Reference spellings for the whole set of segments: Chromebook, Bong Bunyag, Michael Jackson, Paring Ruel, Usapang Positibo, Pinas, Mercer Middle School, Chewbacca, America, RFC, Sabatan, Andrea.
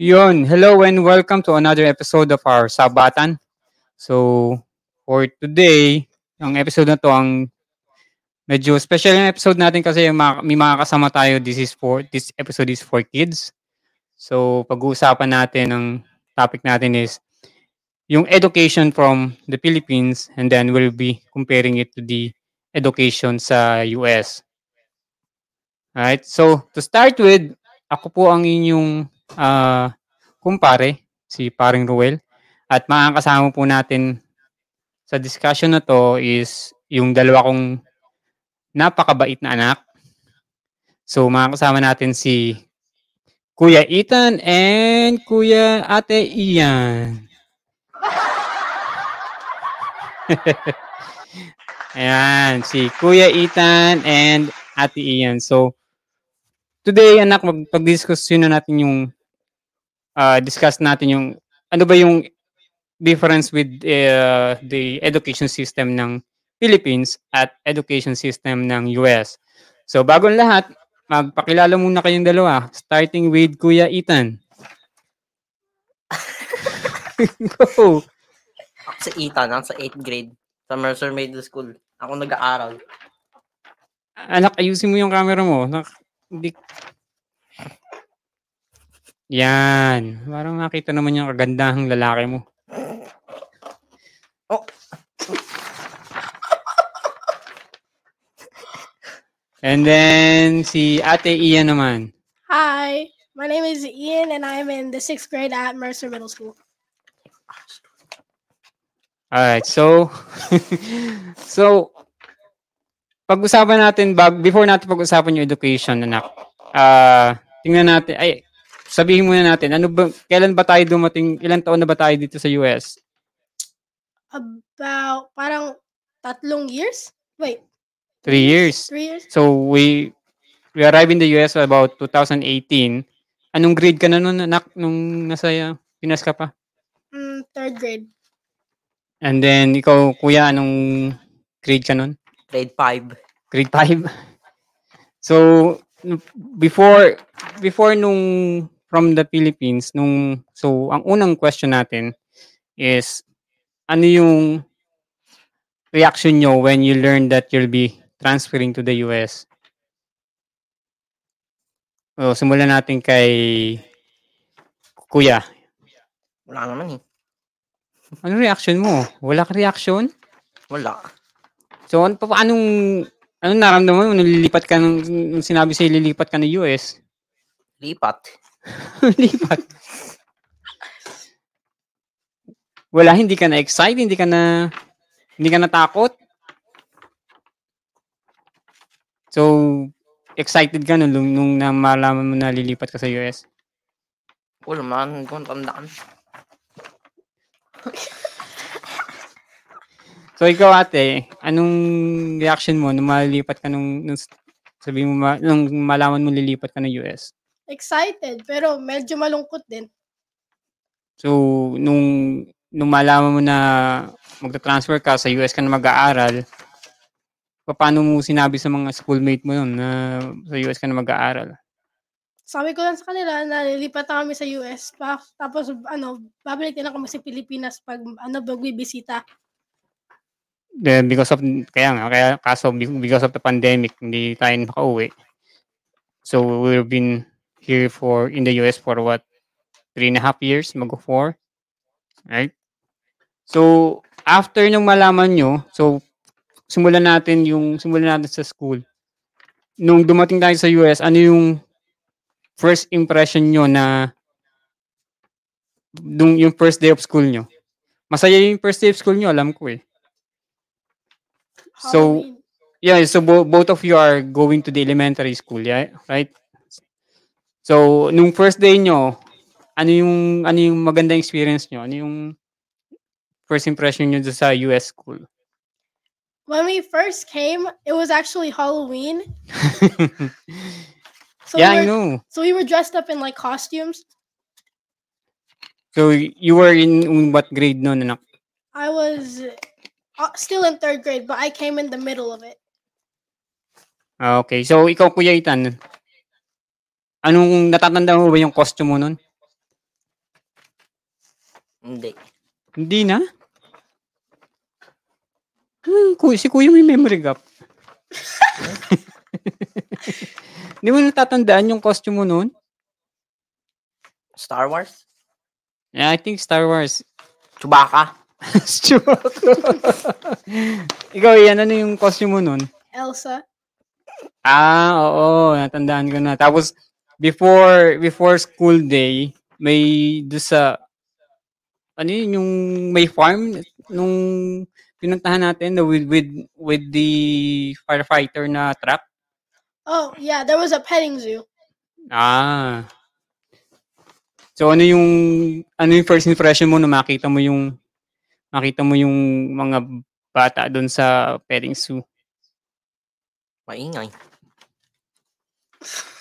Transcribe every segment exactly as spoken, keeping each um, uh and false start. Yun, hello and welcome to another episode of our Sabatan. So, for today, yung episode na to ang medyo special yung episode natin kasi yung mga, may mga kasama tayo. This is for, this episode is for kids. So, pag-uusapan natin, ang topic natin is yung education from the Philippines and then we'll be comparing it to the education sa U S. Alright, so to start with, ako po ang inyong Uh, kumpare, si Paring Ruel. At makakasama po natin sa discussion na to is yung dalawa kong napakabait na anak. So, makakasama natin si Kuya Ethan and Kuya Ate Ian. Ayan, si Kuya Ethan and Ate Ian. So, today, anak, mag-discuss yun na natin yung Uh, discuss natin yung ano ba yung difference with uh, the education system ng Philippines at education system ng U S. So, bagong lahat, magpakilala muna kayong dalawa, starting with Kuya Ethan. Go! Ako si Ethan, ako sa eighth grade, sa Mercer Middle School. Ako nag-aaral. Anak, ayusin mo yung camera mo. Nak, hindi... Yan. Parang nakita naman yung kagandahang lalaki mo. Oh. And then, si Ate Ian naman. Hi. My name is Ian and I'm in the sixth grade at Mercer Middle School. Alright, so, so, pag-usapan natin, bag, before natin pag-usapan yung education, anak, uh, tingnan natin, ay, sabihin muna natin, ano ba, kailan ba tayo dumating, ilang taon na ba tayo dito sa U S? About, parang tatlong years? Wait. Three years. Three years. So, we we arrived in the U S about twenty eighteen. Anong grade ka na nun, anak, nung nasa Pinas ka pa? Mm, third grade. And then, ikaw, kuya, anong grade ka nun? Grade five. Grade five? So, before, before nung... from the Philippines nung so ang unang question natin is ano yung reaction nyo when you learn that you'll be transferring to the U S? So simulan natin kay Kuya. Wala naman eh. Ano reaction mo? Wala ka reaction? Wala. So ano anong ano naramdaman mo nung lilipat ka nung, nung sinabi sa'yo lilipat ka ng U S? Lipat. Lipat. Wala, hindi ka na-excited, hindi ka na hindi ka natakot. So, excited ka nung, nung malaman mo na lilipat ka sa U S? Wala man, hindi ko natandaan. So, ikaw ate, anong reaction mo nung malilipat ka nung, nung sabihin mo, nung malaman mo lilipat ka ng U S? Excited, pero medyo malungkot din. So, nung, nung malaman mo na magta-transfer ka sa U S ka na mag-aaral, paano mo sinabi sa mga schoolmate mo yun na sa U S ka na mag-aaral? Sabi ko lang sa kanila na lilipat na kami sa U S pa, tapos ano, babalik na kami sa Pilipinas pag ano, magbibisita. Then, because of, kaya nga, kaya, kaso because of the pandemic, hindi tayo nakauwi. So, we've been here for in the U S for what three and a half years, mag four, right? So after nung malaman nyo, so simulan natin yung simulan natin sa school. Nung dumating tayo sa U S, ano yung first impression nyo na nung yung first day of school nyo? Masaya yung first day of school nyo, alam ko eh. So yeah, so bo- both of you are going to the elementary school, yeah, right? So, nung first day nyo, ano yung ano yung magandang experience nyo? Ano yung first impression nyo sa U S school? When we first came, it was actually Halloween. so yeah, we were, I know. So we were dressed up in like costumes. So you were in what grade nun, anak? I was still in third grade, but I came in the middle of it. Okay, so ikaw Kuya Ethan, anong natatanda mo ba yung costume mo nun? Hindi. Hindi na? Hmm, si Kuya may memory gap. Hindi mo natatandaan yung costume mo noon? Star Wars? Yeah, I think Star Wars. Chewbacca. Chewbacca. Ikaw, yan, ano yung costume mo noon? Elsa. Ah, oo, natandaan ko na. Tapos, before before school day, may doon sa, ano yun, yung may farm, nung pinuntahan natin with, with, with the firefighter na truck. Oh, yeah, there was a petting zoo. Ah. So, ano yung, ano yung first impression mo na makita mo yung, makita mo yung mga bata doon sa petting zoo? Maingay.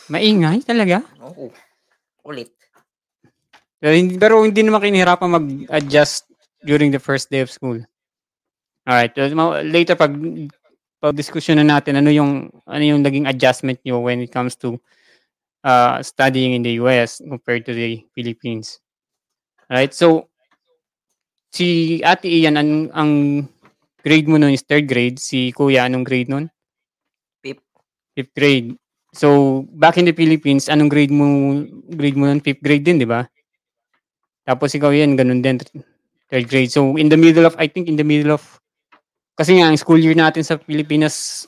Maingay talaga? Oo. Ulit. Pero hindi, pero hindi naman kinahirapan mag-adjust during the first day of school. Alright. Later, pag pag-diskusyon na natin, ano yung, ano yung naging adjustment nyo when it comes to uh, studying in the U S compared to the Philippines. Alright. So, si Ate Ian, ang, ang grade mo nun is third grade. Si Kuya, anong grade nun? Fifth. Fifth grade. So, back in the Philippines, anong grade mo, grade mo nun? Fifth grade din, di ba? Tapos ikaw yan, ganun din, third grade. So, in the middle of, I think in the middle of, kasi nga, ang school year natin sa Pilipinas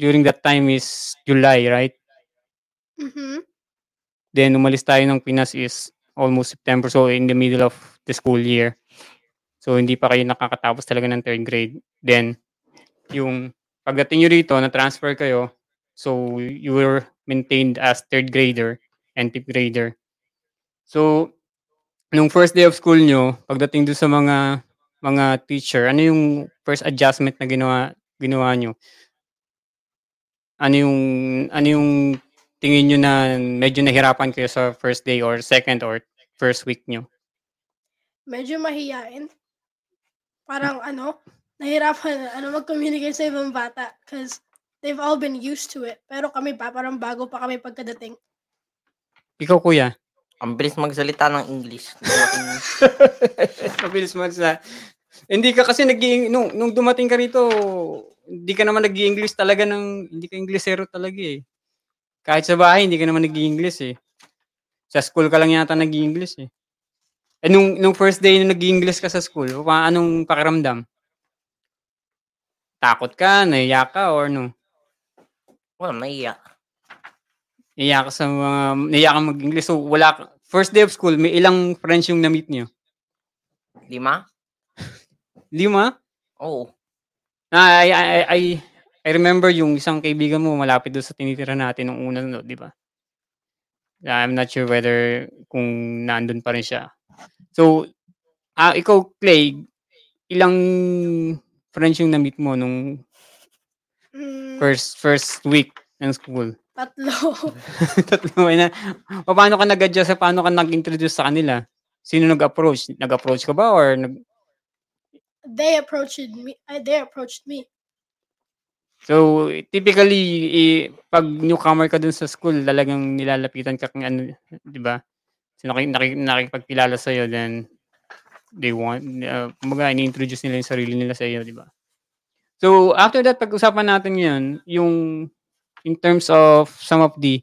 during that time is July, right? Mm-hmm. Then, umalis tayo ng Pinas is almost September. So, in the middle of the school year. So, hindi pa kayo nakakatapos talaga ng third grade. Then, yung pagdating nyo rito, na-transfer kayo. So, you were maintained as third grader and fifth grader. So, nung first day of school nyo, pagdating doon sa mga mga teacher, ano yung first adjustment na ginawa ginawa nyo? Ano yung ano yung tingin nyo na medyo nahirapan kayo sa first day or second or first week nyo? Medyo mahiyain. Parang ano, nahirapan ano mag-communicate sa ibang bata because they've all been used to it. Pero kami pa, parang bago pa kami pagkadating. Ikaw, Kuya? Ang bilis magsalita ng English. Ang bilis magsalita. Hindi ka kasi nag-i- nung, nung dumating ka rito, hindi ka naman nag-i-English talaga ng, hindi ka Englishero talaga eh. Kahit sa bahay, hindi ka naman nag-i-English eh. Sa school ka lang yata nag-i-English eh. Eh nung, nung first day na nag-i-English ka sa school, anong pakiramdam? Takot ka, naiyak ka, or no? Well, naiyak. Naiyak ka sa mga, naiyak ka mag-English. So, wala ka. First day of school, may ilang friends yung na-meet niyo? Lima. Lima? Oo. Ah, I, I, I, I remember yung isang kaibigan mo malapit doon sa tinitira natin nung una, no, di ba? I'm not sure whether kung nandun pa rin siya. So, ah, ikaw, Clay, ilang friends yung na-meet mo nung first first week ng school? Tatlo. Tatlo. Na. Paano ka nag-adjust? Paano ka nag-introduce sa kanila? Sino nag-approach? Nag-approach ka ba? Or nag... They approached me. They approached me. So, typically, eh, pag newcomer ka dun sa school, talagang nilalapitan ka kung ano, di ba? So, nakikipagkilala sa'yo, then they want, uh, kumbaga, ini-introduce nila yung sarili nila sa'yo, di ba? So, after that, pag-usapan natin yun, yung in terms of some of the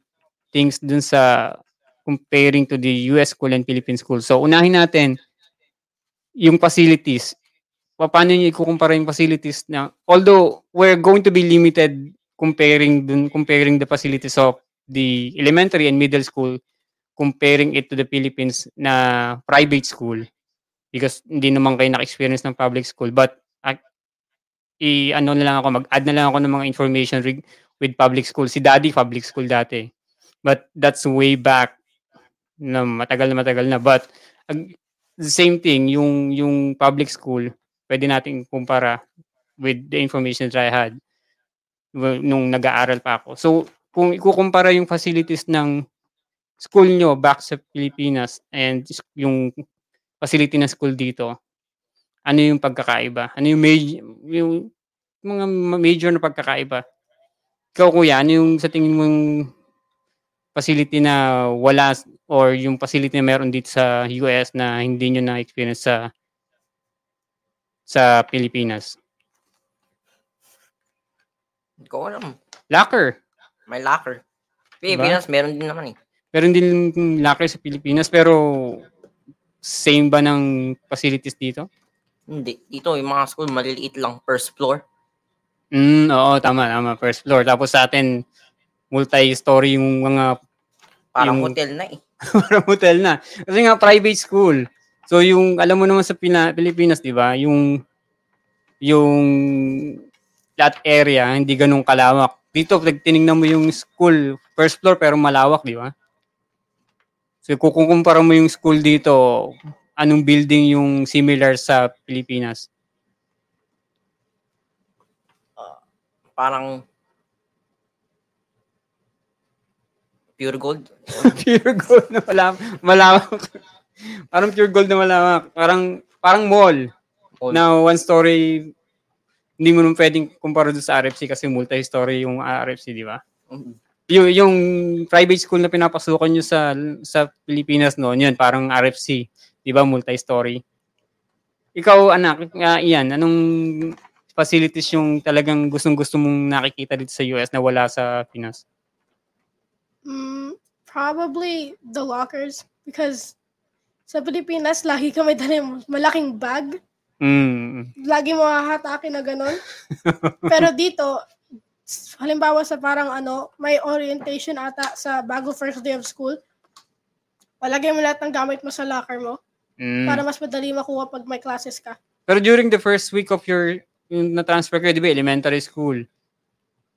things dun sa comparing to the U S school and Philippine school. So, unahin natin yung facilities. Paano nyo ikukumpara yung facilities na, although we're going to be limited comparing dun, comparing the facilities of the elementary and middle school, comparing it to the Philippines na private school because hindi naman kayo naka-experience ng public school. But, uh, i- ano na lang ako, mag-add na lang ako ng mga information reg- with public school. Si Daddy, public school dati. But that's way back. Na matagal na matagal na. But ag- same thing, yung, yung public school, pwede natin kumpara with the information that I had nung nag-aaral pa ako. So, kung ikukumpara yung facilities ng school nyo back sa Pilipinas and yung facility ng school dito, ano yung pagkakaiba? Ano yung, major, yung mga major na pagkakaiba? Ikaw, Kuya, ano yung sa tingin mong facility na wala o or yung facility na meron dito sa U S na hindi nyo na-experience sa sa Pilipinas? Hindi ko alam. Locker. May locker. Pilipinas, diba? Meron din naman eh. Meron din locker sa Pilipinas, pero same ba ng facilities dito? Hindi. Dito, yung mga school, maliliit lang. First floor. Mm, oo, tama, tama. First floor. Tapos sa atin, multi-story yung mga... Parang yung... hotel na eh. Parang hotel na. Kasi nga, private school. So, yung, alam mo naman sa Pina- Pilipinas, di ba? Yung, yung flat area, hindi ganun kalawak. Dito, pag tinignan mo yung school, first floor, pero malawak, di ba? So, kung kumpara mo yung school dito, anong building yung similar sa Pilipinas? Uh, parang pure gold. Pure gold na malawak. malawak. Parang pure gold na malawak. Parang parang mall. mall. Na one story, hindi mo naman pwedeng kumpara doon sa R F C kasi multi-story yung R F C, di ba? Mm-hmm. Y- yung private school na pinapasukan nyo sa sa Pilipinas noon, yun, parang R F C. Di ba, multi-story? Ikaw, anak, uh, iyan, anong facilities yung talagang gustong-gusto mong nakikita dito sa U S na wala sa Pinas? Mm, probably the lockers, because sa Pilipinas, lagi kami dala malaking bag. Mm. Lagi mo hahatakin na gano'n. Pero dito, halimbawa sa parang ano, may orientation ata sa bago first day of school, palagay mo lahat ng gamit mo sa locker mo mm. para mas madali makuha pag may classes ka. Pero during the first week of your na-transfer kayo, di ba, elementary school?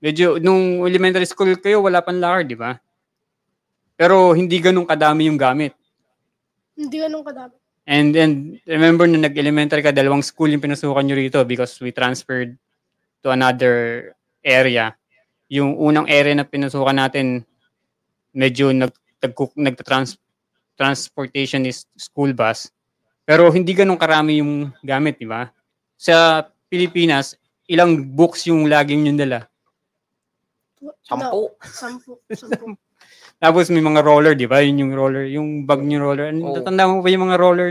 Medyo, nung elementary school kayo, wala pang locker, di ba? Pero hindi ganun kadami yung gamit. Hindi ganun kadami. And then, remember na nag-elementary ka, dalawang school yung pinasukan nyo rito because we transferred to another area. Yung unang area na pinasukan natin, medyo nag-transfer transportation is school bus. Pero hindi ganun karami yung gamit, di ba? Sa Pilipinas, ilang books yung laging yung dala? Sampo. Sampo. Sampo. Tapos may mga roller, di ba? Yun yung roller. Yung bag niyo roller. Ano, oh. Tatanda mo pa yung mga roller?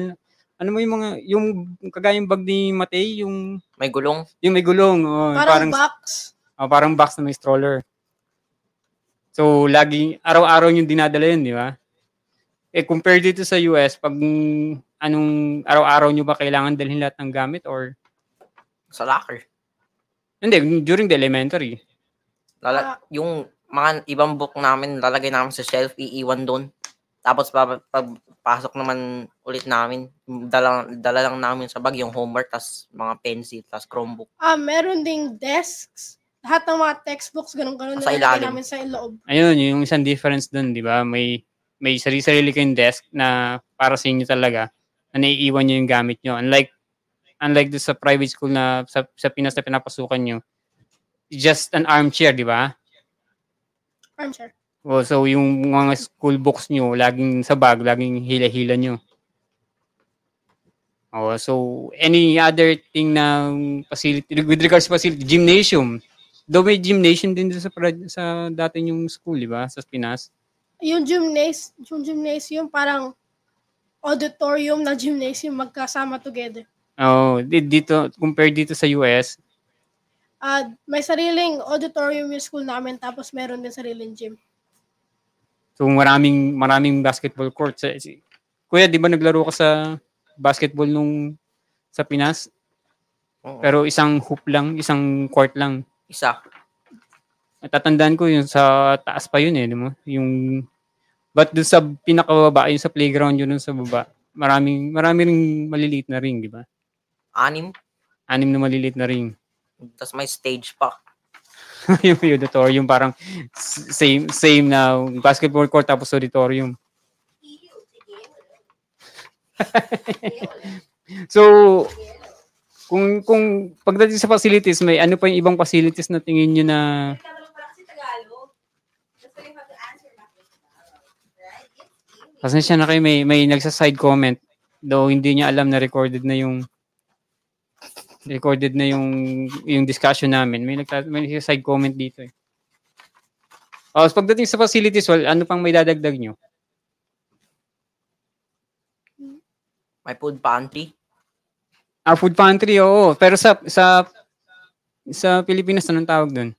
Ano mo yung mga, yung kagayang bag ni Matei? Yung may gulong? Yung may gulong. Oh, parang, parang box. Oh, parang box na may stroller. So, lagi, araw-araw yung dinadala yun, di ba? Eh, compared dito sa U S, pag anong araw-araw nyo ba kailangan dalhin lahat ng gamit or? Sa locker. Hindi, during the elementary. Lala- yung mga ibang book namin, lalagay namin sa shelf, iiwan doon. Tapos pag pasok naman ulit namin, dala, dala lang namin sa bag yung homework, tas mga pencil, tas Chromebook. Ah, meron ding desks. Lahat ng mga textbooks, ganun-ganun na lalagay namin sa iloob. Ayun, yung isang difference doon, di ba? May... may sarili-sarili kayong desk na para sa inyo talaga na naiiwan nyo yung gamit nyo. Unlike unlike doon sa private school na sa, sa Pinas na pinapasukan nyo, just an armchair, di ba? Armchair. Oh, so, yung mga school books nyo, laging sa bag, laging hila-hila nyo. Oh, so, any other thing na facility, with regards to facility, gymnasium. Though may gymnasium din sa, sa dati yung school, di ba? Sa Pinas. Yung gymnasium, yung gymnasium, parang auditorium na gymnasium magkasama together. Oh, dito, compared dito sa U S? Uh, may sariling auditorium yung school namin, tapos meron din sariling gym. So, maraming, maraming basketball courts. Kuya, di ba naglaro ka sa basketball nung sa Pinas? Oo. Pero isang hoop lang, isang court lang. Isa. Natatandaan ko yung sa taas pa yun eh, di mo? Yung, but dun sa pinakababa, yung sa playground yun dun sa baba, maraming, maraming ring maliliit na ring, di ba? Anim? Anim na maliliit na ring. Tapos may stage pa. Yung auditorium, parang same, same na basketball court tapos auditorium. So, kung, kung pagdating sa facilities, may ano pa yung ibang facilities na tingin nyo na pasensya na kayo, may, may nagsa-side comment. Though hindi niya alam na recorded na yung recorded na yung yung discussion namin. May nagsa- may side comment dito eh. Oh, pagdating sa facilities, well, ano pang may dadagdag nyo? May food pantry? Ah, food pantry, oo. Pero sa sa sa Pilipinas, anong tawag doon?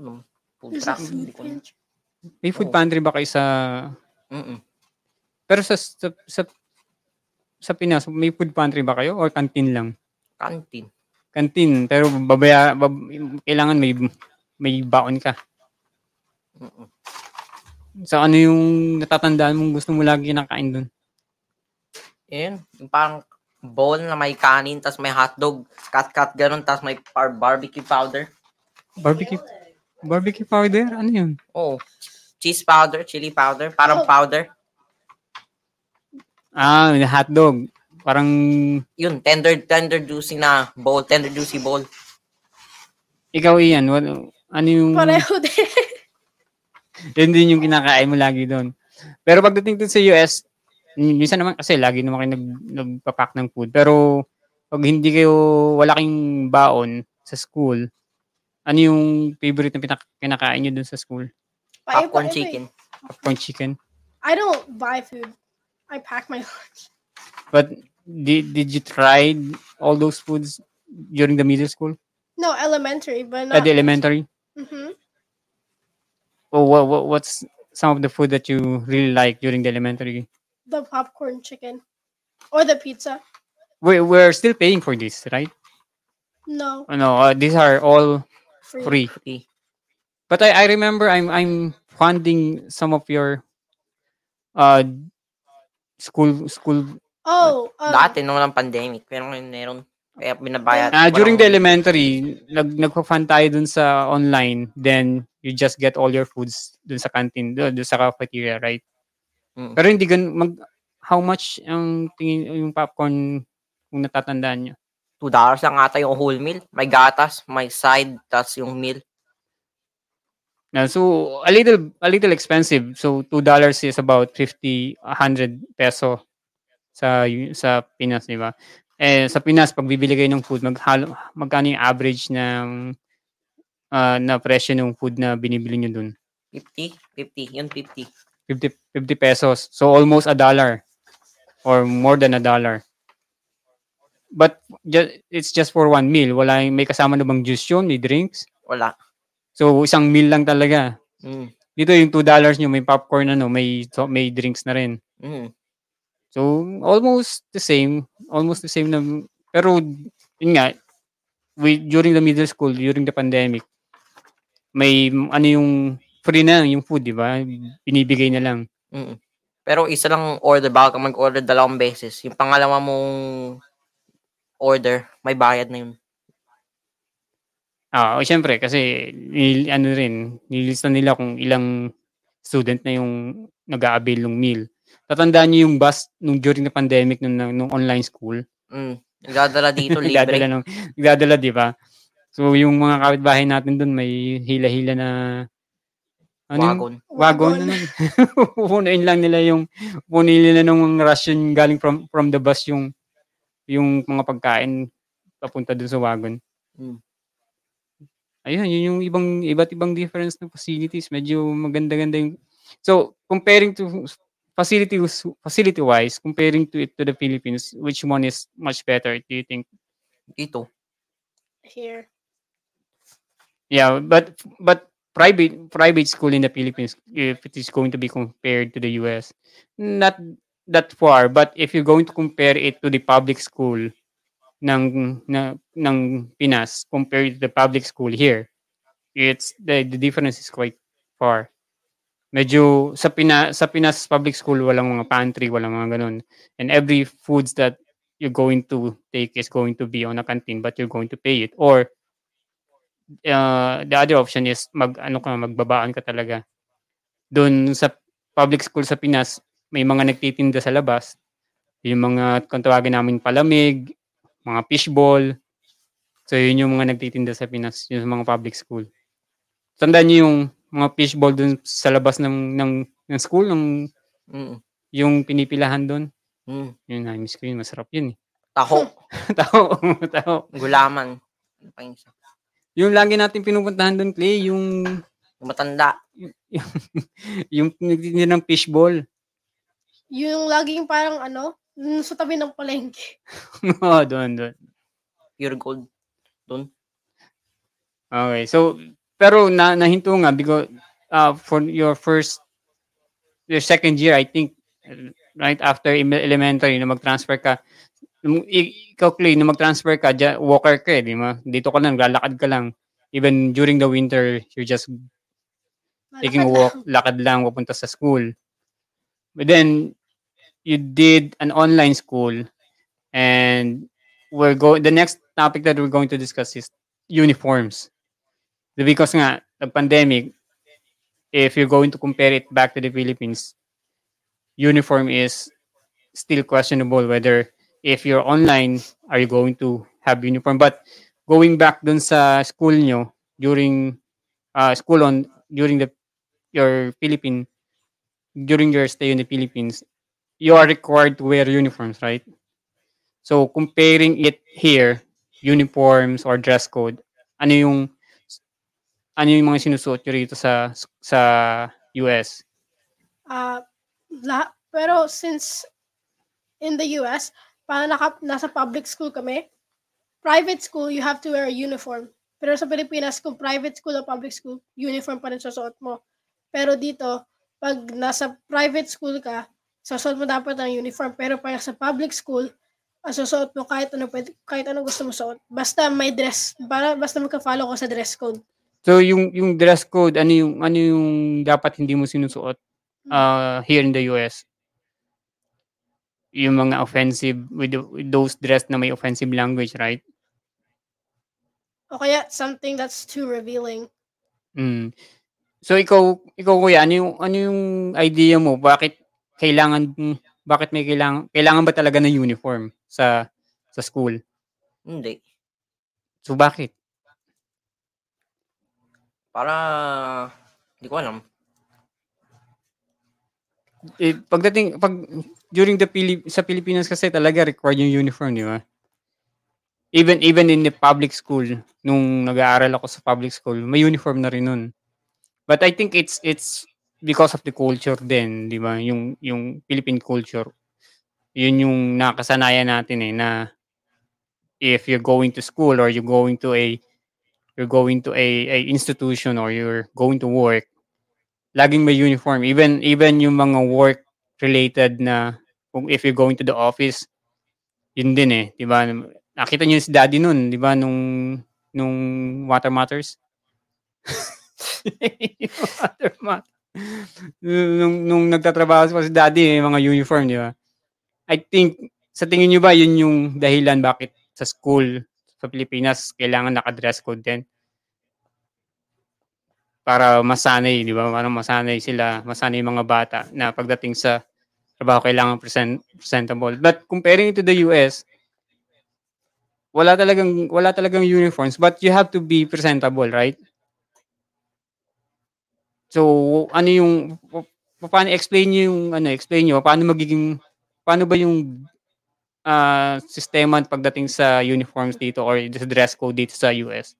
Ano? Food truck? Hindi ko na. May food pantry ba kayo sa... Mm-mm. Pero sa, sa sa sa Pinas, may food pantry ba kayo? Or canteen lang? Canteen. Canteen. Pero babaya, bab, kailangan may may baon ka. Mm-mm. Sa ano yung natatandaan mong gusto mo lagi nakain doon? Yan. Yung parang bowl na may kanin, tas may hotdog, cut-cut ganun, tas may par- barbecue powder. Barbecue barbecue powder? Ano yun? Oo. Oh, cheese powder, chili powder, parang powder. Ah, hotdog. Parang... Yun, tender, tender juicy na bowl, tender juicy bowl. Ikaw, Ian, what, ano yung... Pareho din. Yun din yung kinakain mo lagi doon. Pero pagdating dun sa U S, minsan naman kasi lagi naman kayo nag, nagpapack ng food. Pero pag hindi kayo, wala kayong baon sa school, ano yung favorite na pinak- kinakain nyo doon sa school? Popcorn chicken. Popcorn chicken? I don't buy food. I pack my lunch. But did, did you try all those foods during the middle school? No, elementary. But not At the elementary? Mm-hmm. Oh, what, what, what's some of the food that you really like during the elementary? The popcorn chicken. Or the pizza. We, we're still paying for this, right? No. Oh, no, uh, these are all free. free. But I, I remember I'm I'm funding some of your uh school... school. Oh! Uh, Dati, nung walang pandemic. Pero ngayon meron. Kaya binabayad. Uh, during the elementary, nag, nagpa-fund tayo dun sa online. Then, you just get all your foods dun sa canteen, dun, dun sa cafeteria, right? Mm. Pero hindi gan mag how much ang tingin yung popcorn kung natatandaan niyo? two dollars lang ata yung whole meal, may gatas, may side, tas yung meal. Now, so a little a little expensive. So two dollars is about fifty, one hundred peso sa sa Pinas, di ba? Eh sa Pinas pag bibili kayo ng food, maghalo magkano yung average ng uh, na presyo ng food na binibili niyo doon? fifty, fifty, yun fifty. fifty pesos. So almost a dollar or more than a dollar. But ju- it's just for one meal. Wala, may kasama na bang juice yun? May drinks? Wala. So isang meal lang talaga. Mm. Dito yung two dollars nyo, may popcorn na no, may, so, may drinks na rin. Mm. So almost the same. Almost the same. Na, pero yun nga, we, during the middle school, during the pandemic, may ano yung... free na yung food, di ba? Binibigay na lang. Mm-mm. Pero isa lang order, baka kang mag-order dalawang beses. Yung pangalawa mong order, may bayad na yun. Ah, o siyempre, kasi nil, ano rin, nilista nila kung ilang student na yung nag-a-avail ng meal. Tatandaan niyo yung bus nung during the pandemic nung, nung online school. Mm. Nagdadala dito, libre. Nagdadala, nung, nagdadala, di ba? So, yung mga kapitbahay natin dun, may hila-hila na Ano wagon. Wagon. Pupunuin lang nila yung, pupunuin nila ng ration galing from from the bus yung yung mga pagkain papunta dun sa wagon. Hmm. Ayun, yun yung ibang, iba't ibang difference ng facilities. Medyo maganda-ganda yung... So, comparing to facility facility-wise, comparing to it to the Philippines, which one is much better, do you think? Dito. Here. Yeah, but but private private school in the Philippines, if it is going to be compared to the U S, not that far. But if you're going to compare it to the public school ng na, ng Pinas compared to the public school here, it's the, the difference is quite far. Medyo sa Pinas sa Pinas public school walang mga pantry, walang mga ganun, and every foods that you're going to take is going to be on a canteen, but you're going to pay it. Or Uh, the other option is mag ano ka magbabaan ka talaga. Doon sa public school sa Pinas, may mga nagtitinda sa labas, yung mga kung tawagin namin palamig, mga fishball. So yun yung mga nagtitinda sa Pinas, yung mga public school. Tandaan niyo yung mga fishball doon sa labas ng ng, ng school ng mm. yung pinipilahan doon. Mm. Yun na miss ko yun, masarap yun eh. Taho. taho, taho. Gulaman. Ano yung lagi natin pinupuntahan doon, Clay, yung... Matanda. Yung nagtitinda ng fishball. Yung laging parang ano, sa tabi ng palengke. Oo, doon, doon. Pure gold. Doon. Okay, so, pero na, nahinto nga because uh, for your first, your second year, I think, right after elementary, na mag-transfer ka, ikaw, Clay, na mag-transfer ka, walker ka, di ba? Dito ka lang, lalakad ka lang. Even during the winter, you're just taking a walk, lakad lang, papunta sa school. But then, you did an online school, and we're going. The next topic that we're going to discuss is uniforms, because nga the pandemic. If you're going to compare it back to the Philippines, uniform is still questionable whether if you're online, are you going to have uniform? But going back dun sa school nyo during uh, school on during the your Philippine during your stay in the Philippines. You are required to wear uniforms, right? So, comparing it here, uniforms or dress code, ano yung, ano yung mga sinusuot nyo rito sa, sa U S? Uh, lahat, pero since in the U S, para naka, nasa public school kami, private school, you have to wear a uniform. Pero sa Pilipinas, kung private school o public school, uniform pa rin susuot mo. Pero dito, pag nasa private school ka, susuot mo dapat ang uniform, pero para sa public school, susuot mo kahit ano, kahit ano gusto mo suot. Basta may dress, para, basta magka-follow ko sa dress code. So, yung yung dress code, ano yung, ano yung dapat hindi mo sinusuot uh, here in the U S? Yung mga offensive, with, the, with those dressed na may offensive language, right? O kaya, something that's too revealing. Mm. So, ikaw, ikaw kuya, ano yung, ano yung idea mo? Bakit kailangan bakit may kailangan kailangan ba talaga ng uniform sa sa school? Hindi. So bakit? Para hindi ko alam. Eh, pagdating pag during the Pilip, sa Pilipinas kasi talaga required yung uniform, di ba? Even even in the public school, nung nag-aaral ako sa public school, may uniform na rin nun. But I think it's it's because of the culture din, di ba? Yung, yung Philippine culture, yun yung nakasanayan natin eh, na if you're going to school or you're going to a, you're going to a, a institution or you're going to work, laging may uniform. Even, even yung mga work-related na, kung if you're going to the office, yun din eh, di ba? Nakita nyo si daddy nun, di ba? Nung, nung Water Matters? Water Matters. nung nung nagtatrabaho pa si daddy eh, mga uniform, di ba? I think, sa tingin nyo ba, yun yung dahilan bakit sa school, sa Pilipinas, kailangan naka-dress code din? Para masanay, di ba? Parang masanay sila, masanay mga bata na pagdating sa trabaho, kailangan present, presentable. But comparing it to the U S, wala talagang, wala talagang uniforms, but you have to be presentable, right? So, ano yung, paano explain niyo yung, ano, explain niyo, paano magiging, paano ba yung uh, sistema pagdating sa uniforms dito or sa dress code dito sa U S?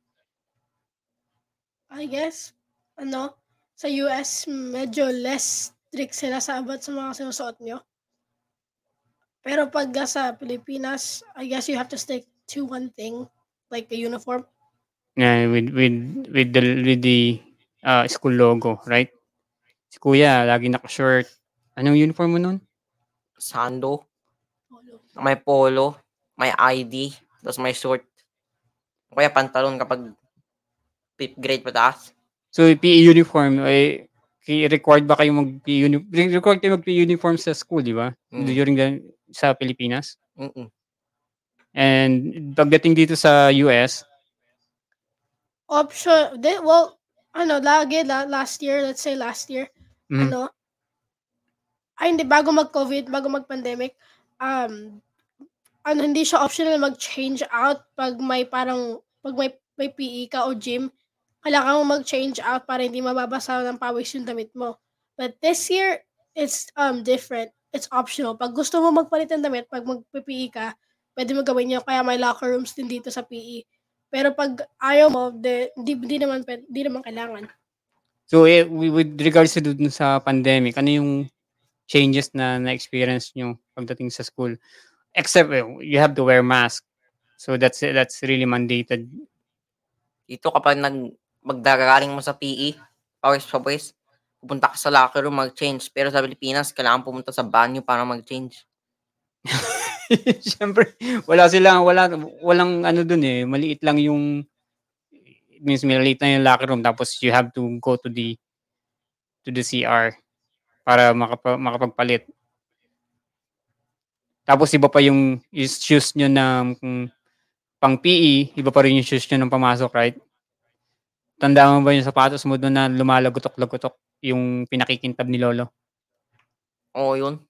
I guess, ano, sa U S, medyo less strict sila sa about sa mga sinusuot niyo. Pero pag sa Pilipinas, I guess you have to stick to one thing, like the uniform. Yeah, with, with, with the, with the, Uh, school logo, right? Si Kuya, lagi naka-shirt. Anong uniform mo nun? Sando. Polo. May polo. May I D. Tapos may short. Kaya pantalon kapag fifth grade pataas. So, P E uniform, eh, required ba kayong mag-P E uniform? Required kayo mag-P E uniform sa school, di ba? Mm. During the, sa Pilipinas? Mm-mm. And pagdating dito sa U S? Option, they, well, ano, lagi, la, last year, let's say last year, mm-hmm. ano, ay hindi, bago mag-COVID, bago mag-pandemic, um, ano, hindi siya optional mag-change out pag may parang, pag may, may P E ka o gym, kailangan mo mag-change out para hindi mababasa ng pawis yung damit mo. But this year, it's um different. It's optional. Pag gusto mo magpalit ng damit, pag mag-P E ka, pwede mo gawin yun, kaya may locker rooms din dito sa P E. Pero pag ayaw mo, di, di, di, naman, di naman kailangan. So, eh, with regards to dun sa pandemic, ano yung changes na na-experience nyo pagdating sa school. Except well, you have to wear mask. So that's that's really mandated. Dito kapag nag magdagaling mo sa P E, pawis pawis, pupunta ka sa locker room mag-change. Pero sa Pilipinas, kailangan pumunta sa banyo para mag-change. Siyempre, wala silang, wala, walang ano dun eh, maliit lang yung, means maliit lang yung locker room, tapos you have to go to the, to the C R, para makap- makapagpalit. Tapos iba pa yung, yung shoes nyo na, kung, pang P E, iba pa rin yung shoes nyo nung pamasok, right? Tandaan mo ba yung sapatos mo doon na lumalagotok-lagotok yung pinakikintab ni Lolo? Oo, yun.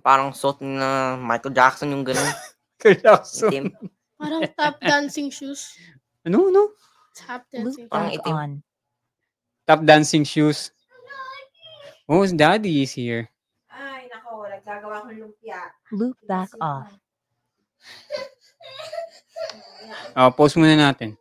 Parang suit na Michael Jackson yung gano'n. Michael Jackson. Itim. Parang tap dancing shoes. Ano, ano? Tap dancing. Parang itim. On. Tap dancing shoes. Oh, Daddy is here. Ay, nako. Nagsagawa ko lumpia. Loop back off. Oh, pause muna natin.